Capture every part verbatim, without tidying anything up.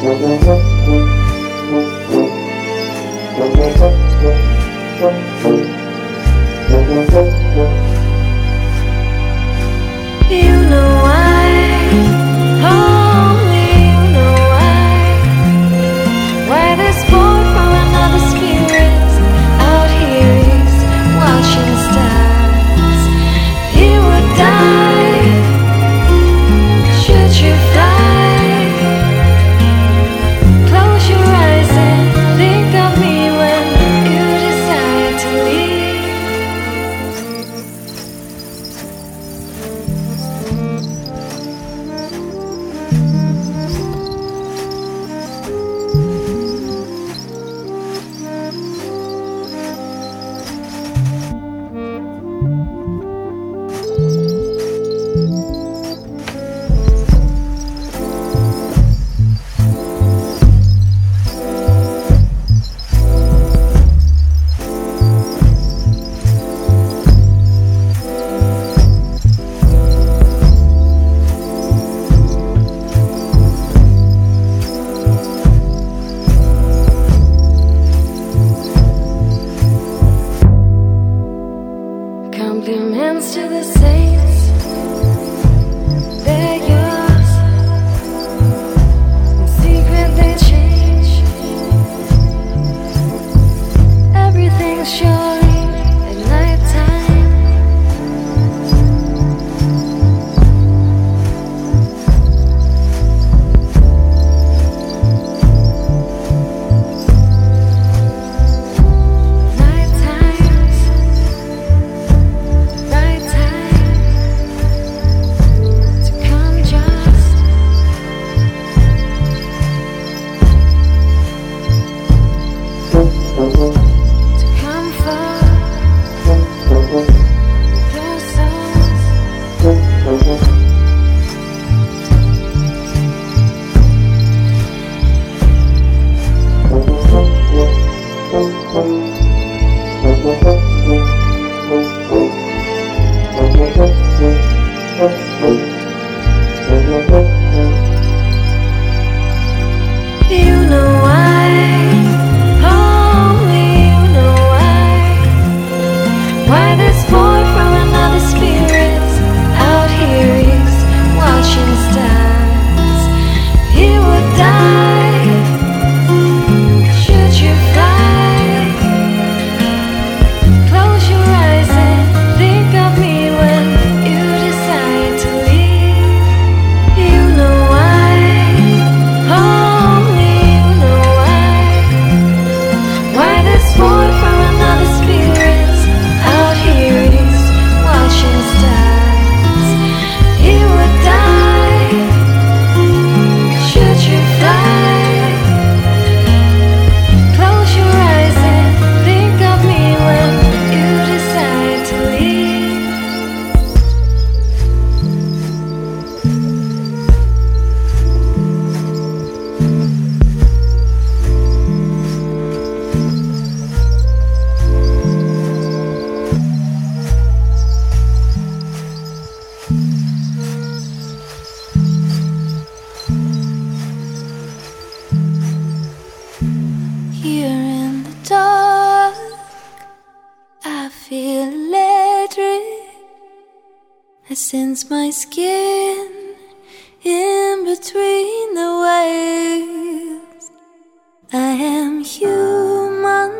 Compliments to the saints, they're yours. In secret they change. Everything's surely at night . Since my skin in between the waves, I am human,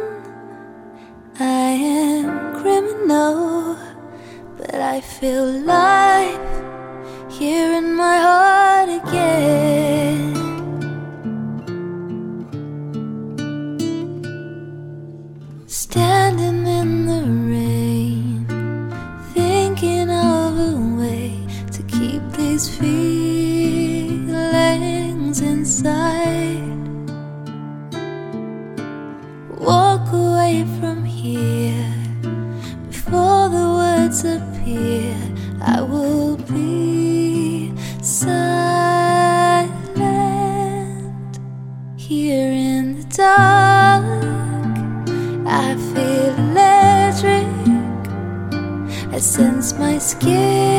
I am criminal, but I feel life here in my heart again. Standing in the rain, thinking of a these feelings inside. Walk away from here before the words appear. I will be silent here in the dark. I feel electric. I sense my skin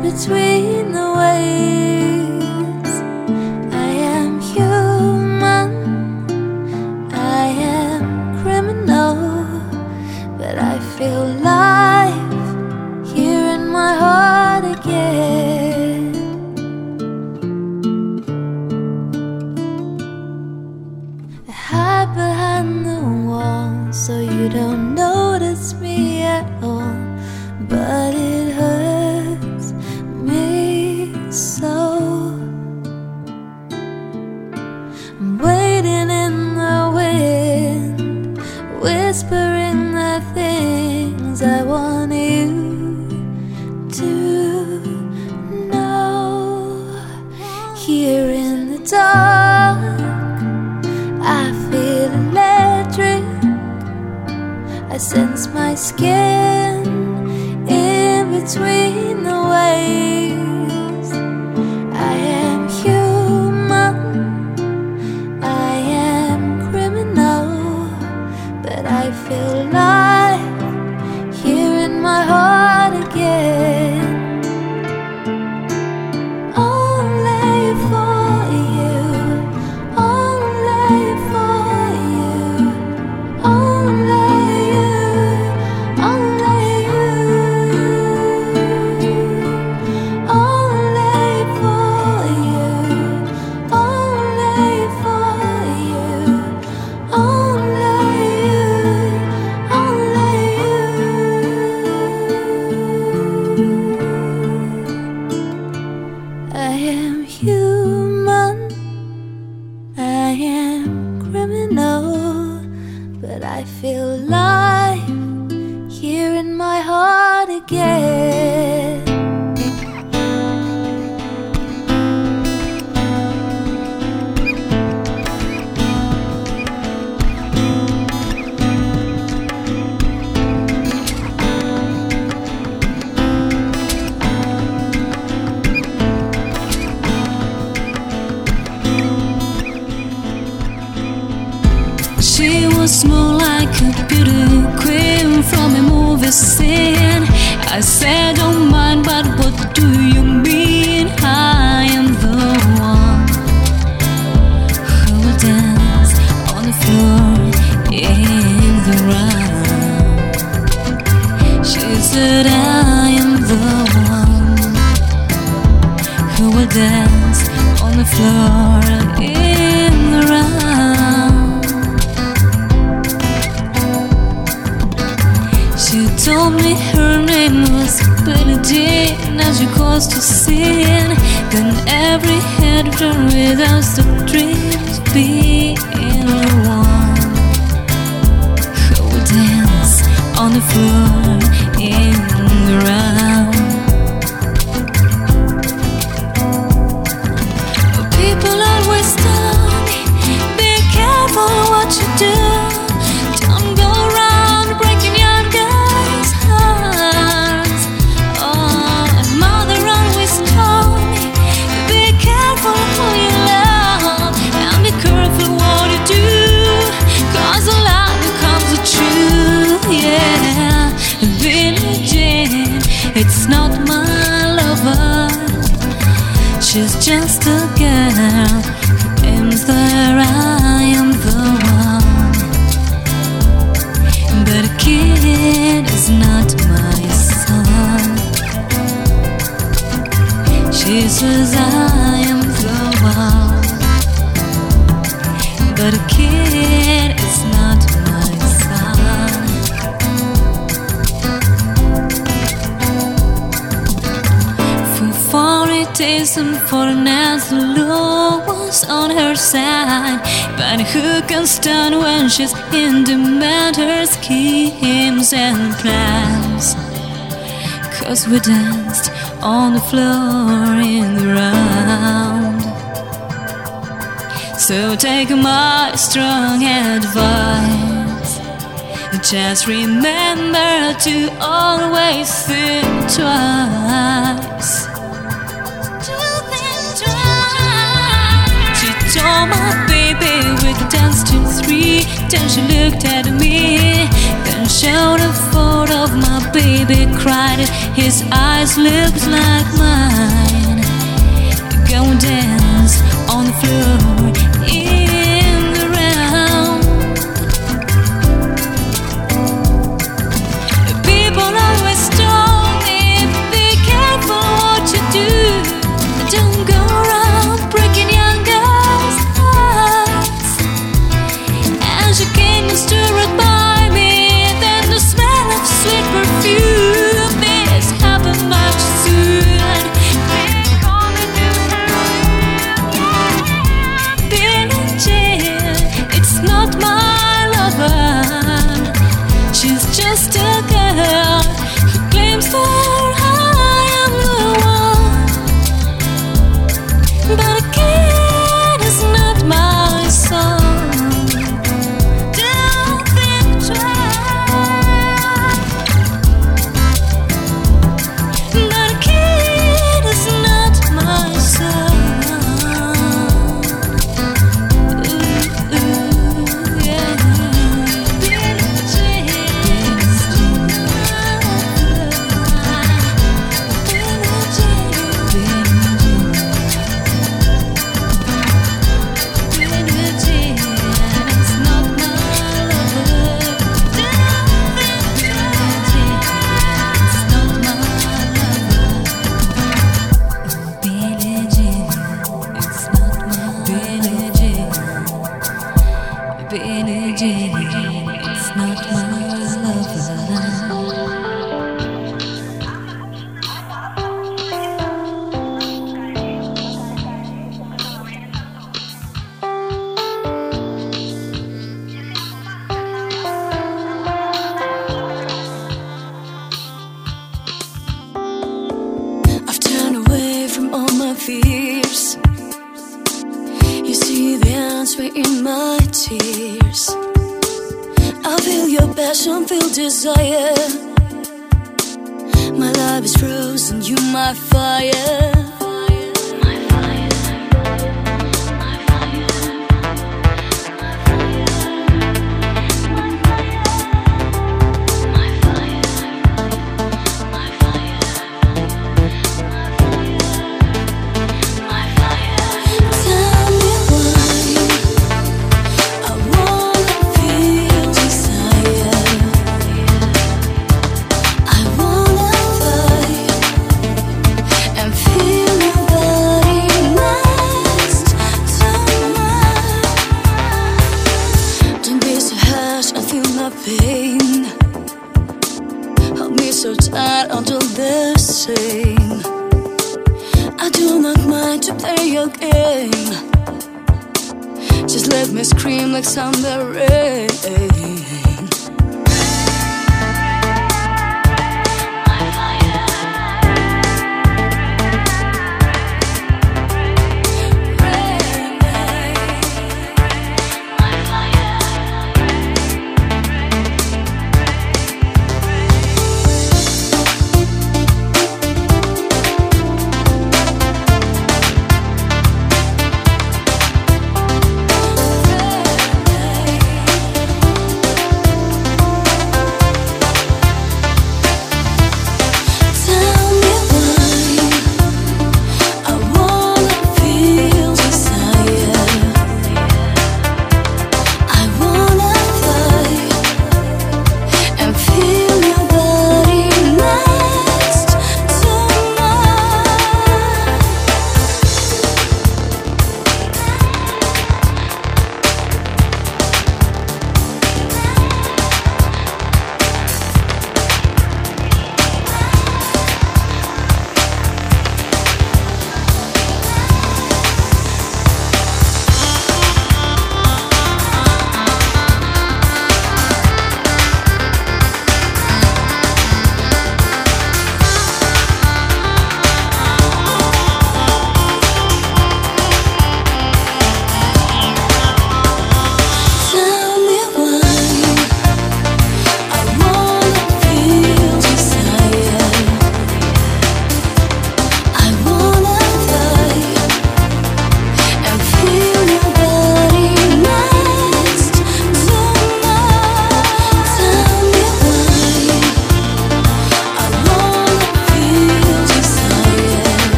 between the waves, I whispering the things I want you to know. Here in the dark, I feel electric. I sense my skin in between the waves. I am human, I am criminal, but I feel alive here in my heart again. Only for you, only for you, only you, only you, only for you, only for you, only. I am human, I am criminal, but I feel alive here in my heart again. She was more like a beauty queen from a movie scene. I said, don't mind, but what do you mean? I am the one who will dance on the floor in the round. She said, I am the one who will dance on the floor in the round. She told me her name was Billie Jean, as she goes to sin. Then every head turned with us, the dreams being one who will dance on the floor in the round. People always tell me, be careful what you do. It's not my lover, she's just a girl. And there I am the one, but a kid is not my son. She says I am the one, but a kid is not my son. For an answer, love was on her side. But who can stand when she's in demand? Her schemes and plans, cause we danced on the floor in the round. So take my strong advice, just remember to always think twice. Oh my baby, we danced to three. Then she looked at me, then showed a photo of my baby, cried. His eyes looked like mine. Go and dance on the floor in the round. People always told me, be careful what you do. Don't go around breaking your stirred by me, then the smell of sweet perfume. This happened much too soon. Beni Jenny, it's not my lover. I've turned away from all my fears. You see the answer in my tears. I feel your passion, feel desire. My love is frozen, you my fire. Pain. Hold me so tight until the same. I do not mind to play your game. Just let me scream like summer rain.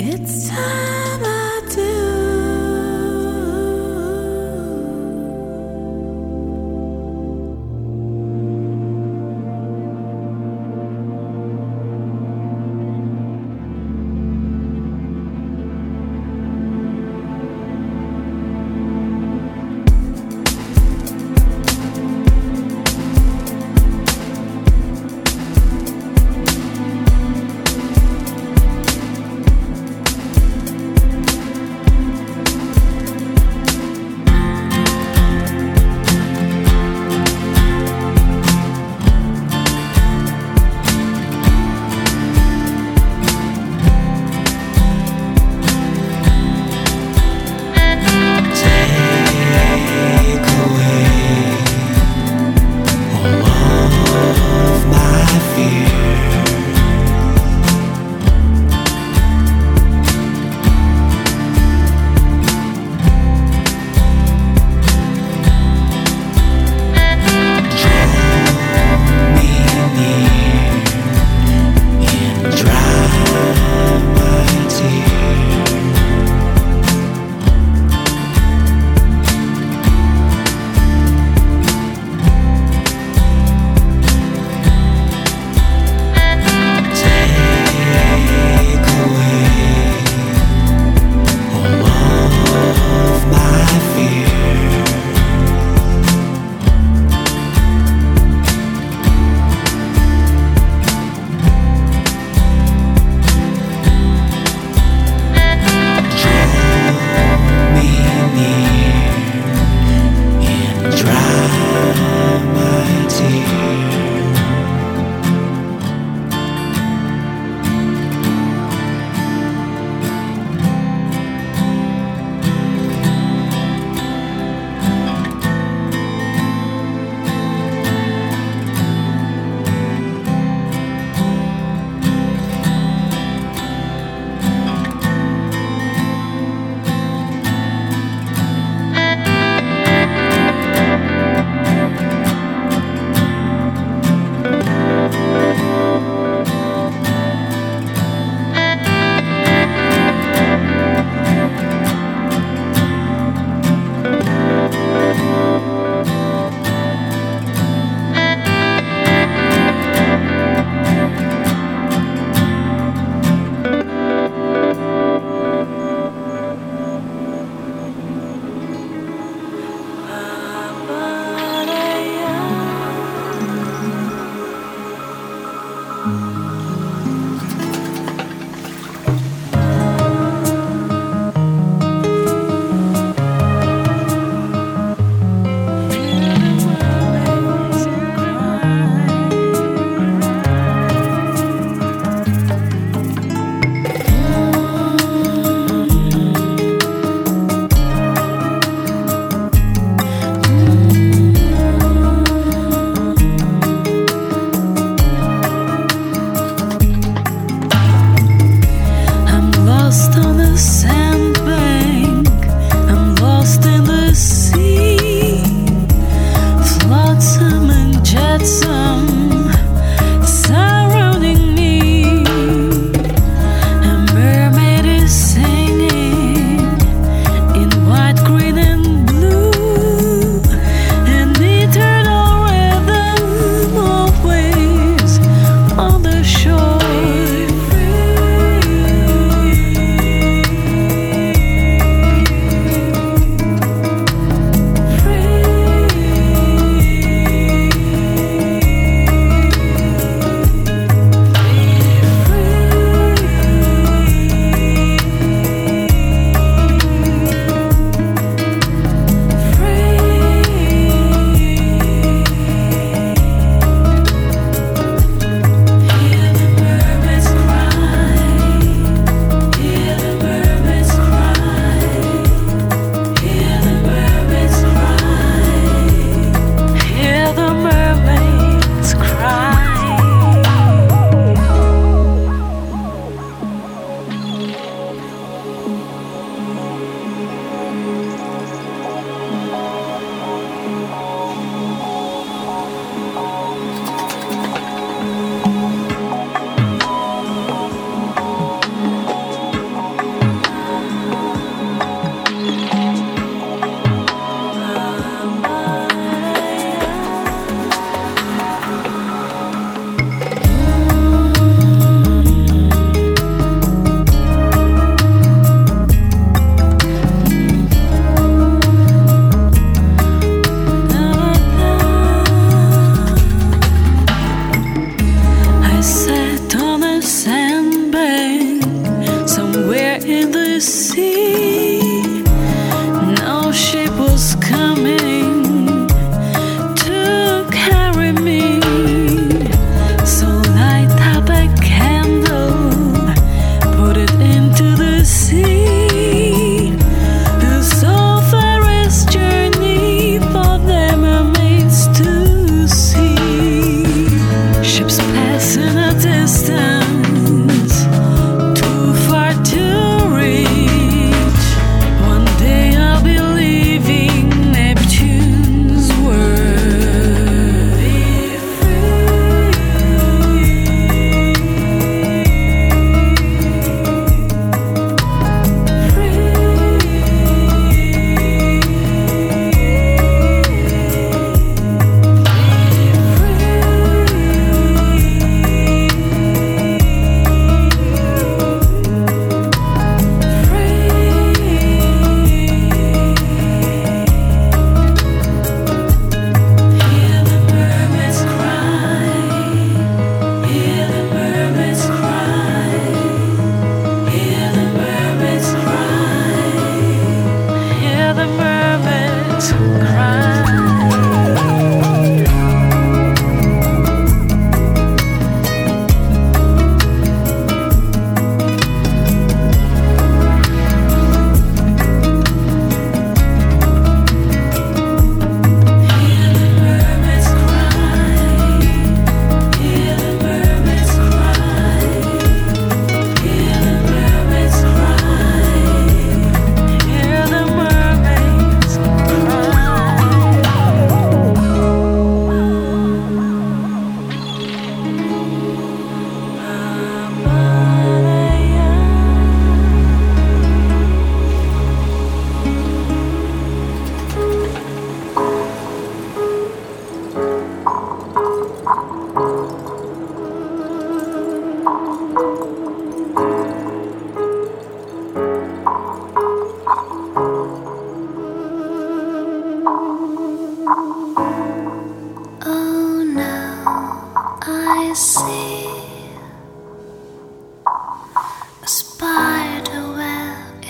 It's time I do.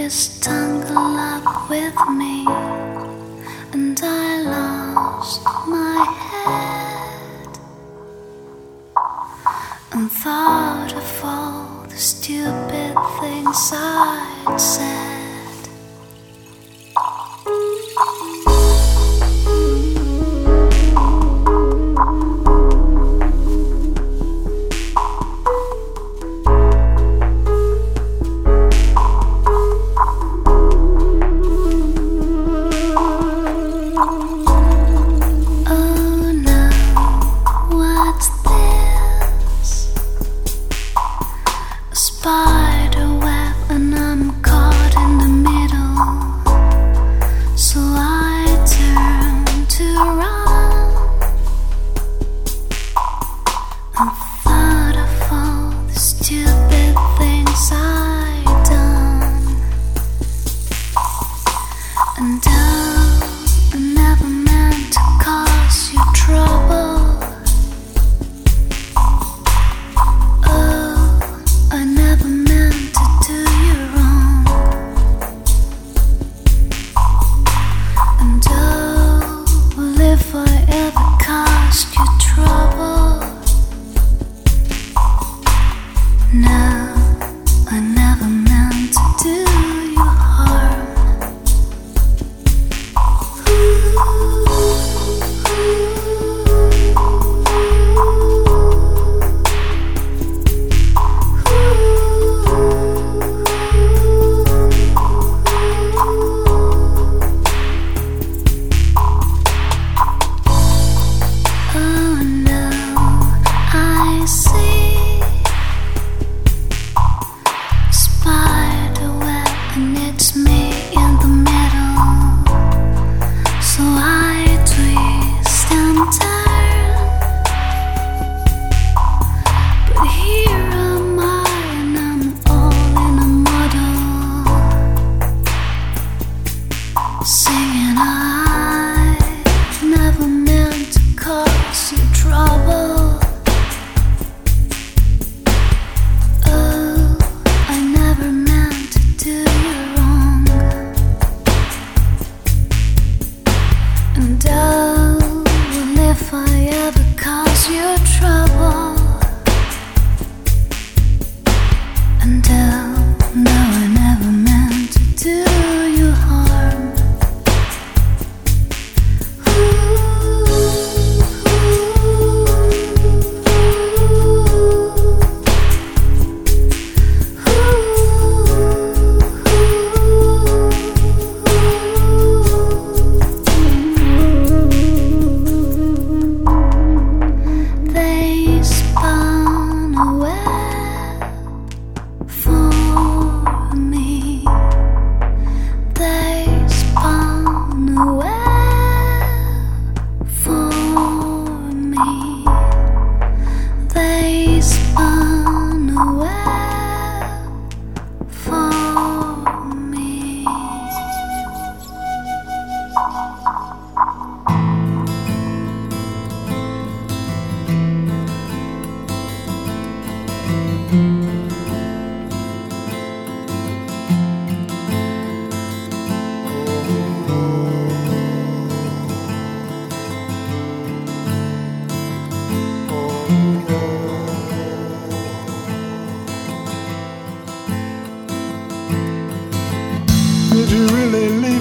is tangled up with me, and I lost my head and thought of all the stupid things I'd said.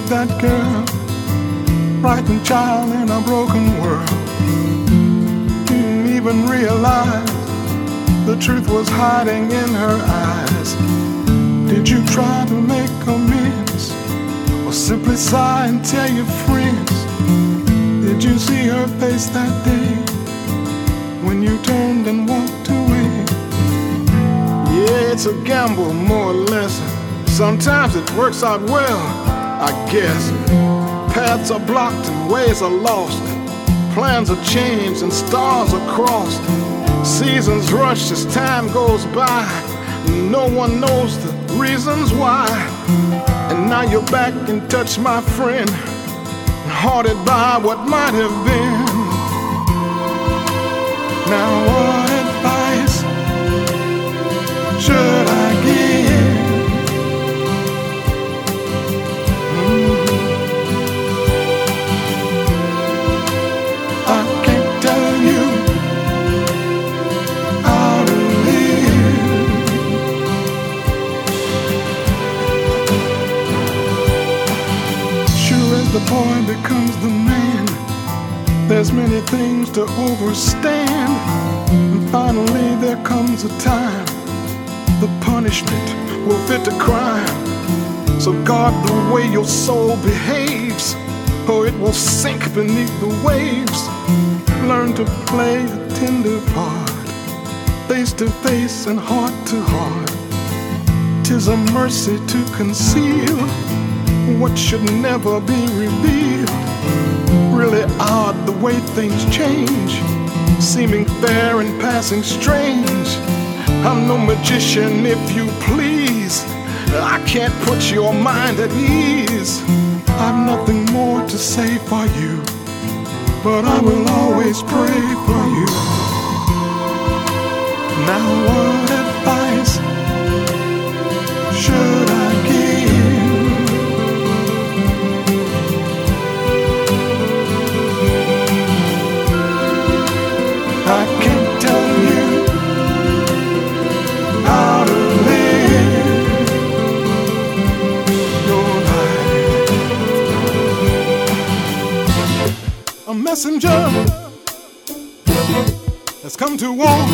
That girl, frightened child in a broken world, didn't even realize the truth was hiding in her eyes. Did you try to make amends, or simply sigh and tell your friends? Did you see her face that day when you turned and walked away? Yeah, it's a gamble, more or less. Sometimes it works out well, I guess. Paths are blocked and ways are lost, plans are changed and stars are crossed. Seasons rush as time goes by, no one knows the reasons why. And now you're back in touch, my friend, haunted by what might have been. Now what advice should I give? boy becomes the man. There's many things to overstand. And finally there comes a time the punishment will fit the crime. So guard the way your soul behaves, or it will sink beneath the waves. Learn to play a tender part, face to face and heart to heart. 'Tis a mercy to conceal what should never be revealed. Really odd the way things change, seeming fair and passing strange. I'm no magician, if you please. I can't put your mind at ease. I've nothing more to say for you, but I will always pray for you. Now what advice should I give? I can't tell you how to live your life. A messenger has come to warn,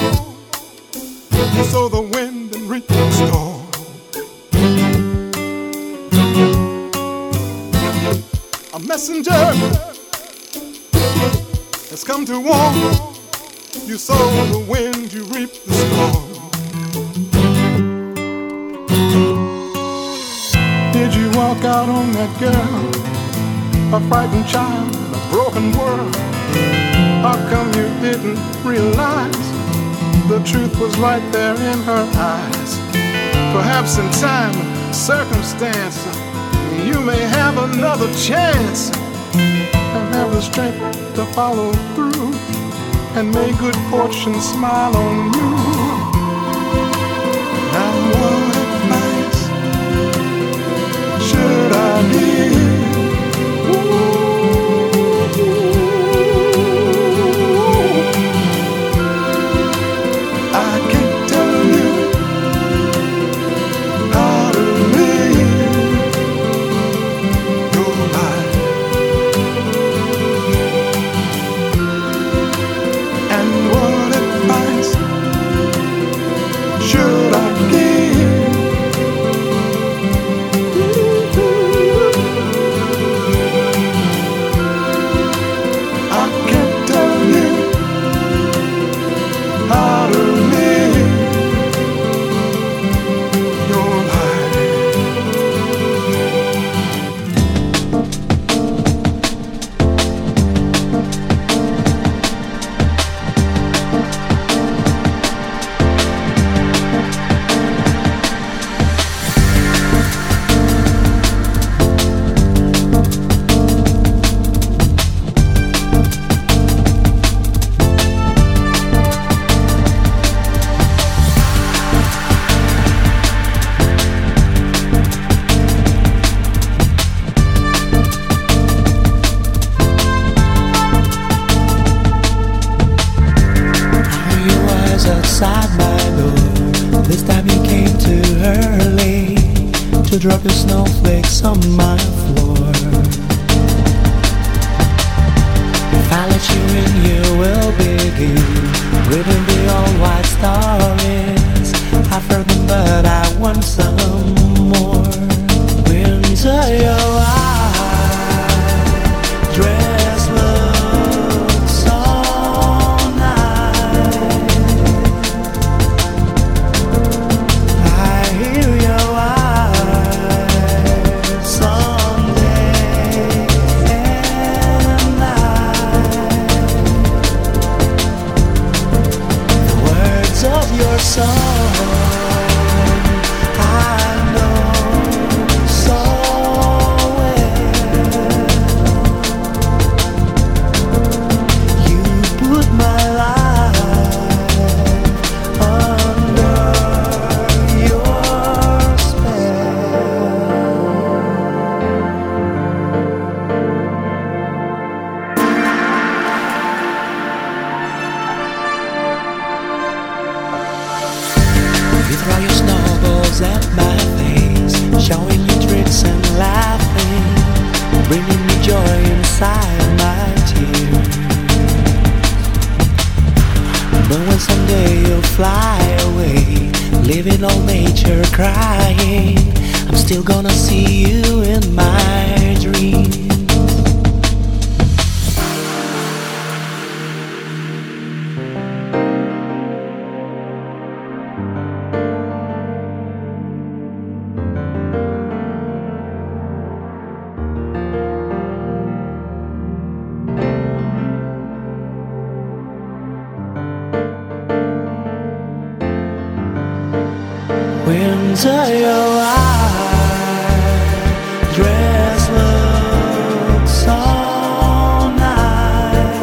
so the wind and reap the storm. A messenger has come to warn you, sow the wind, you reap the storm. Did you walk out on that girl, a frightened child in a broken world? How come you didn't realize the truth was right there in her eyes? Perhaps in time and circumstance you may have another chance, and have the strength to follow through, and may good fortune smile on you. Now what advice should I give? Ooh, I can't tell you how to live. Drop your snowflakes on my floor. If I let you in, you will begin reading the old white stories. I've heard them, but I want some more. Winter, your eyes, dress looks all night. I hear your eyes. Of your song, I crying, I'm still gonna see you in my dreams. Into your eyes, dress looks so nice.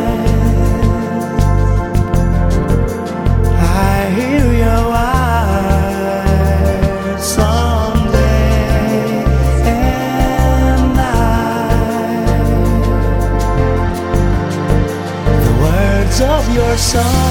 I hear your eyes, someday and night. The words of your song.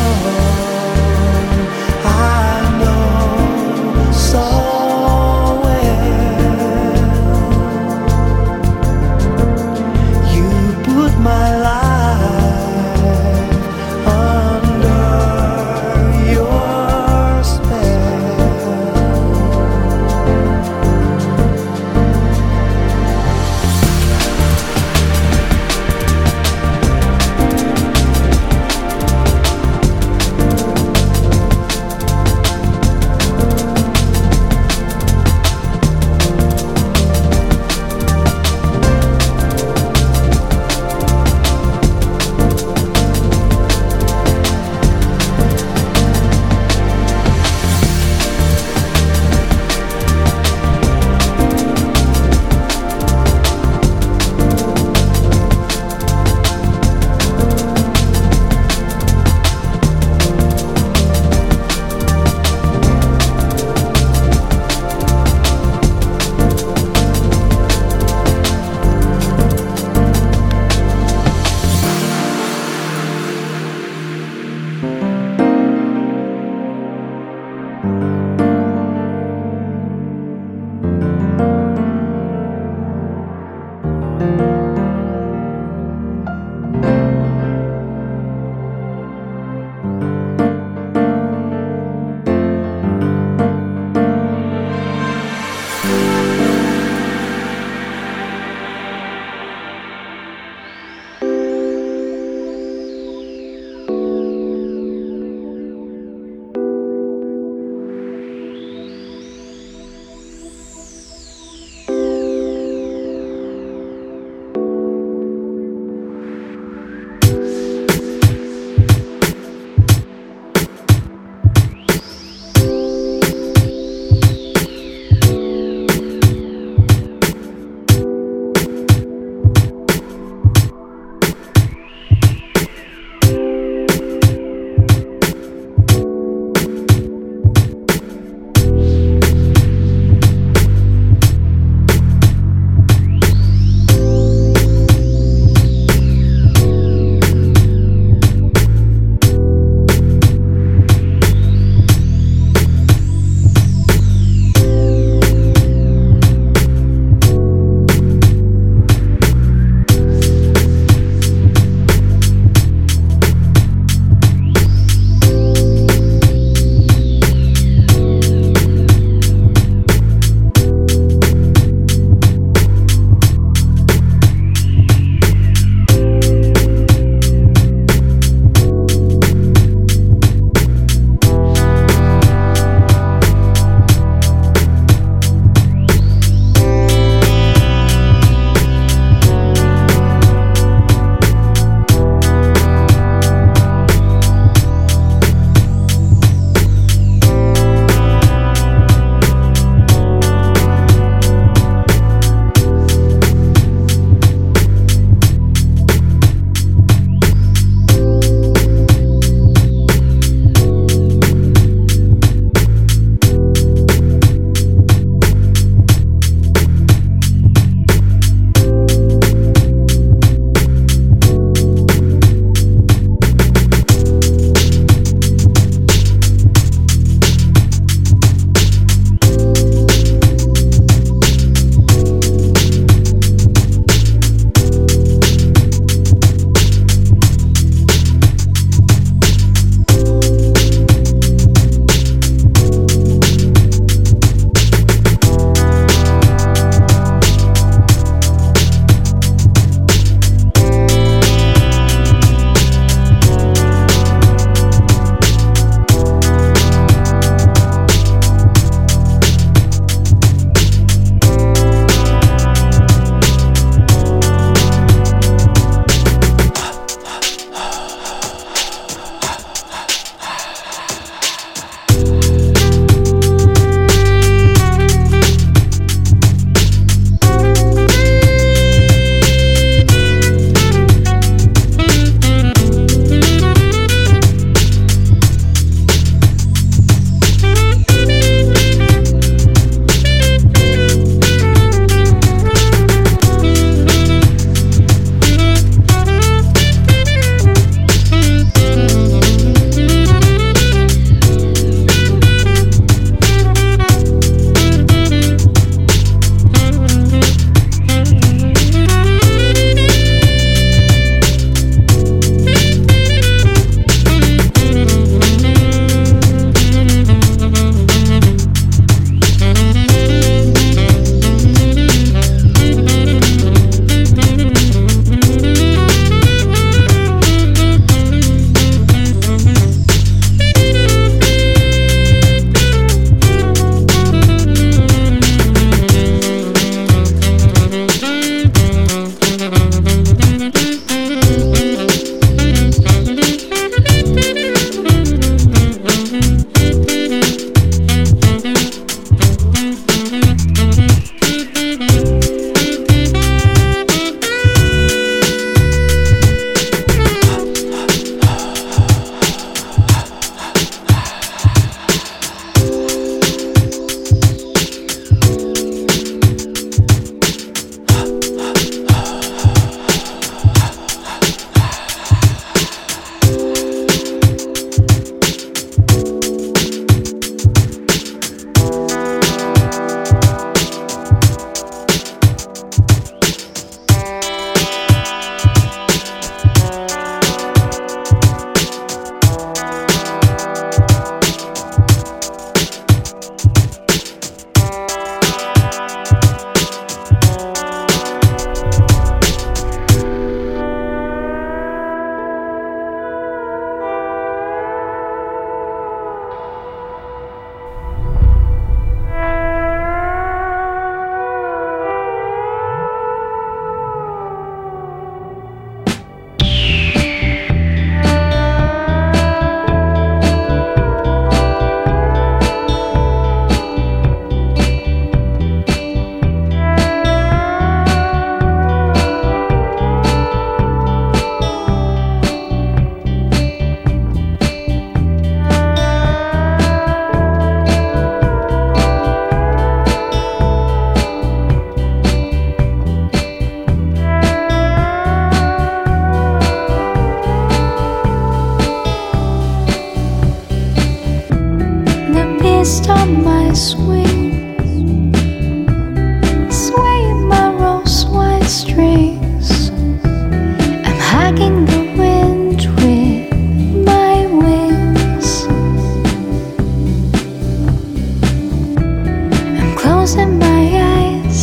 closing my eyes.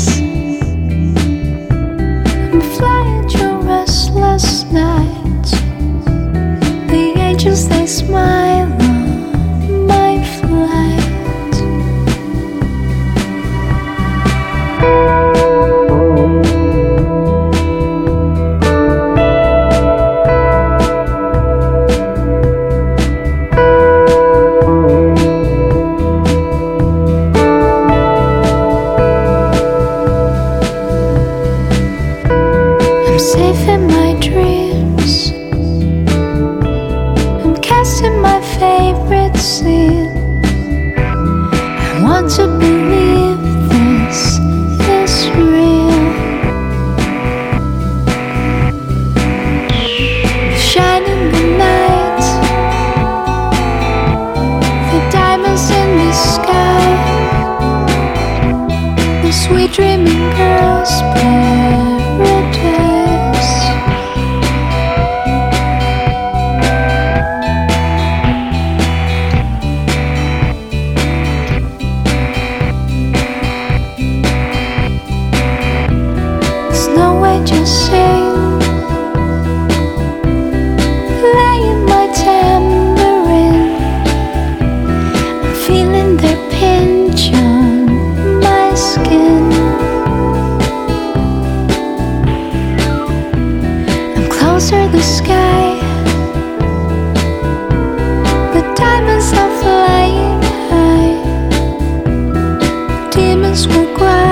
I'm flying through restless nights. The angels, they smile on my flight. I'm safe in my dreams. I'm casting my favorite scene. I want to believe this is real. Shining the night, the diamonds in the sky, the sweet dreaming girls paradise. Just sing, playing my tambourine. I'm feeling their pinch on my skin. I'm closer the sky, the diamonds are flying high. Demons will cry. Right.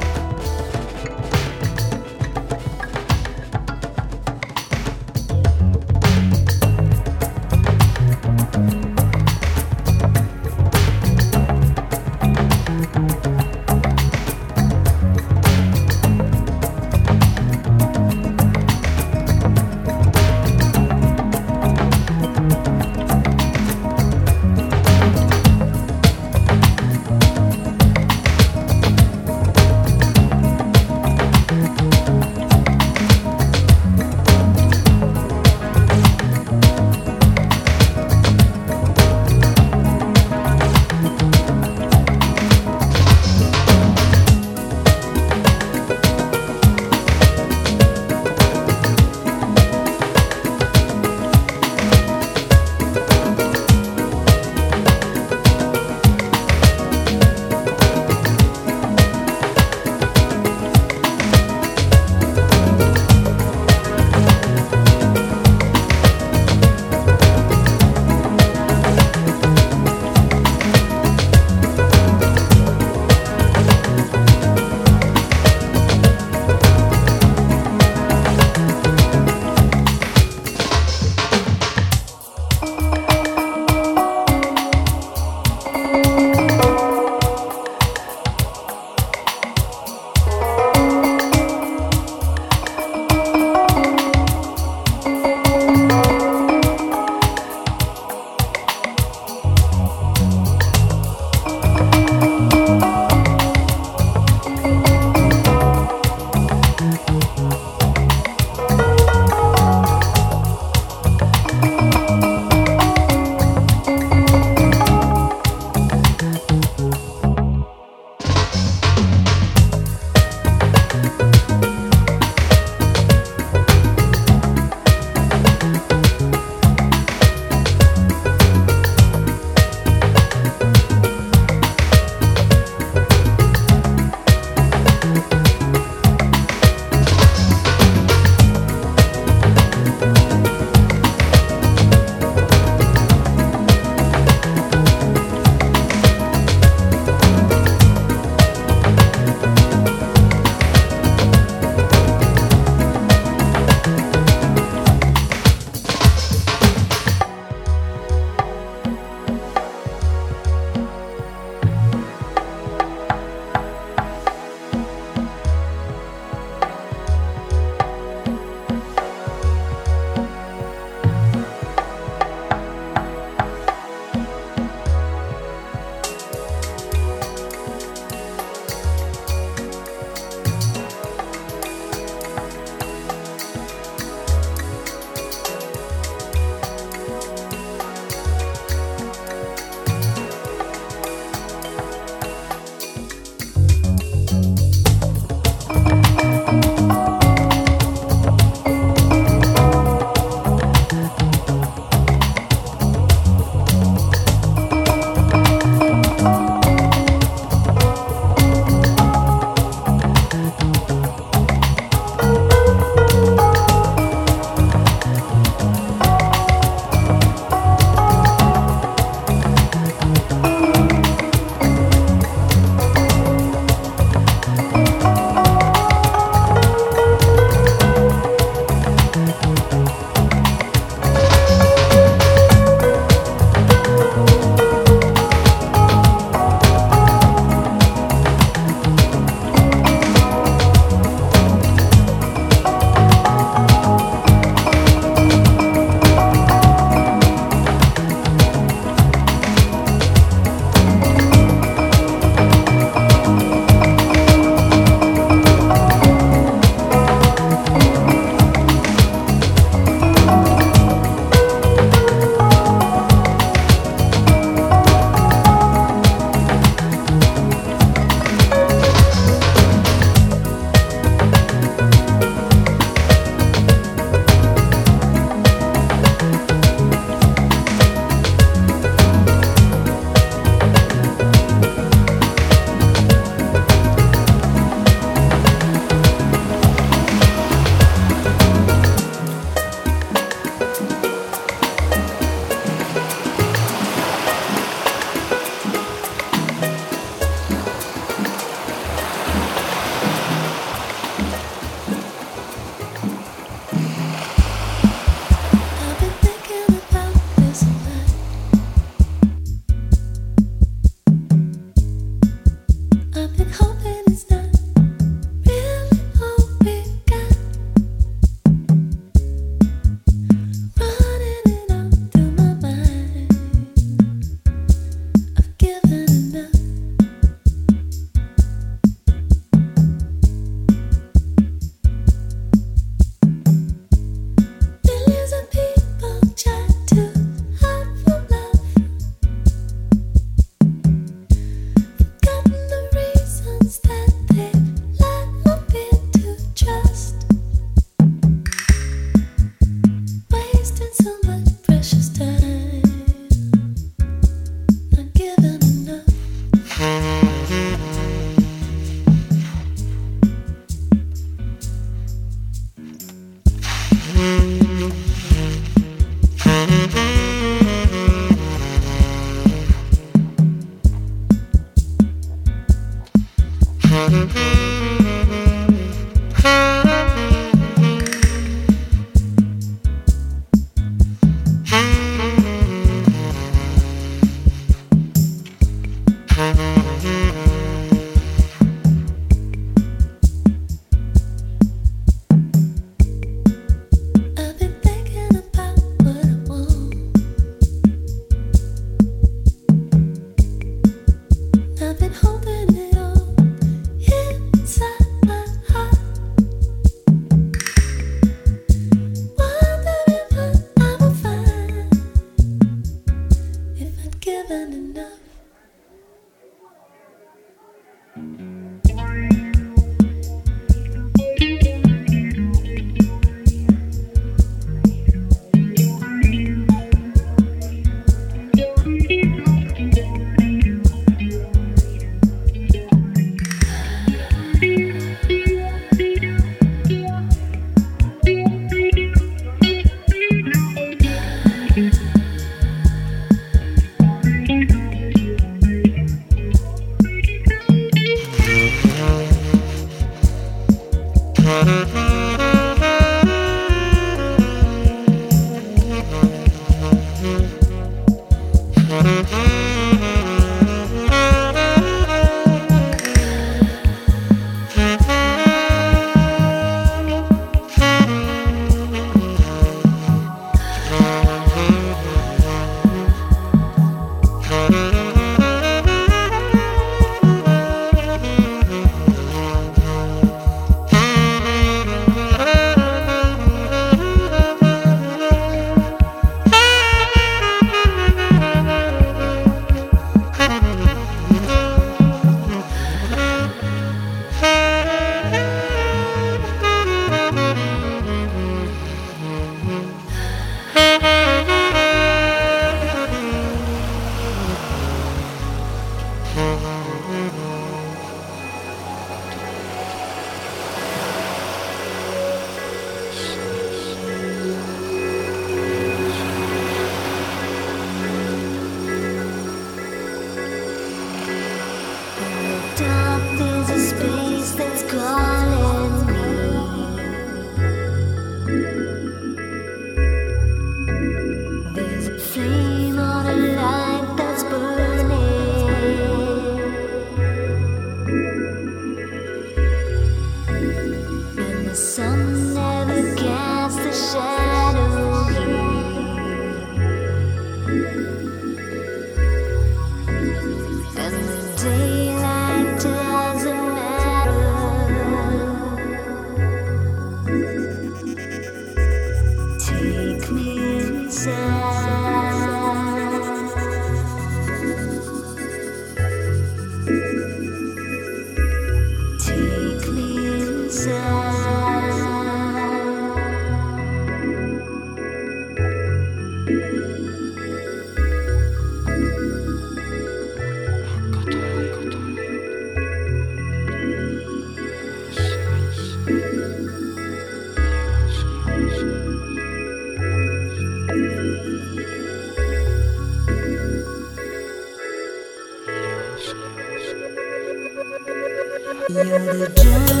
you do.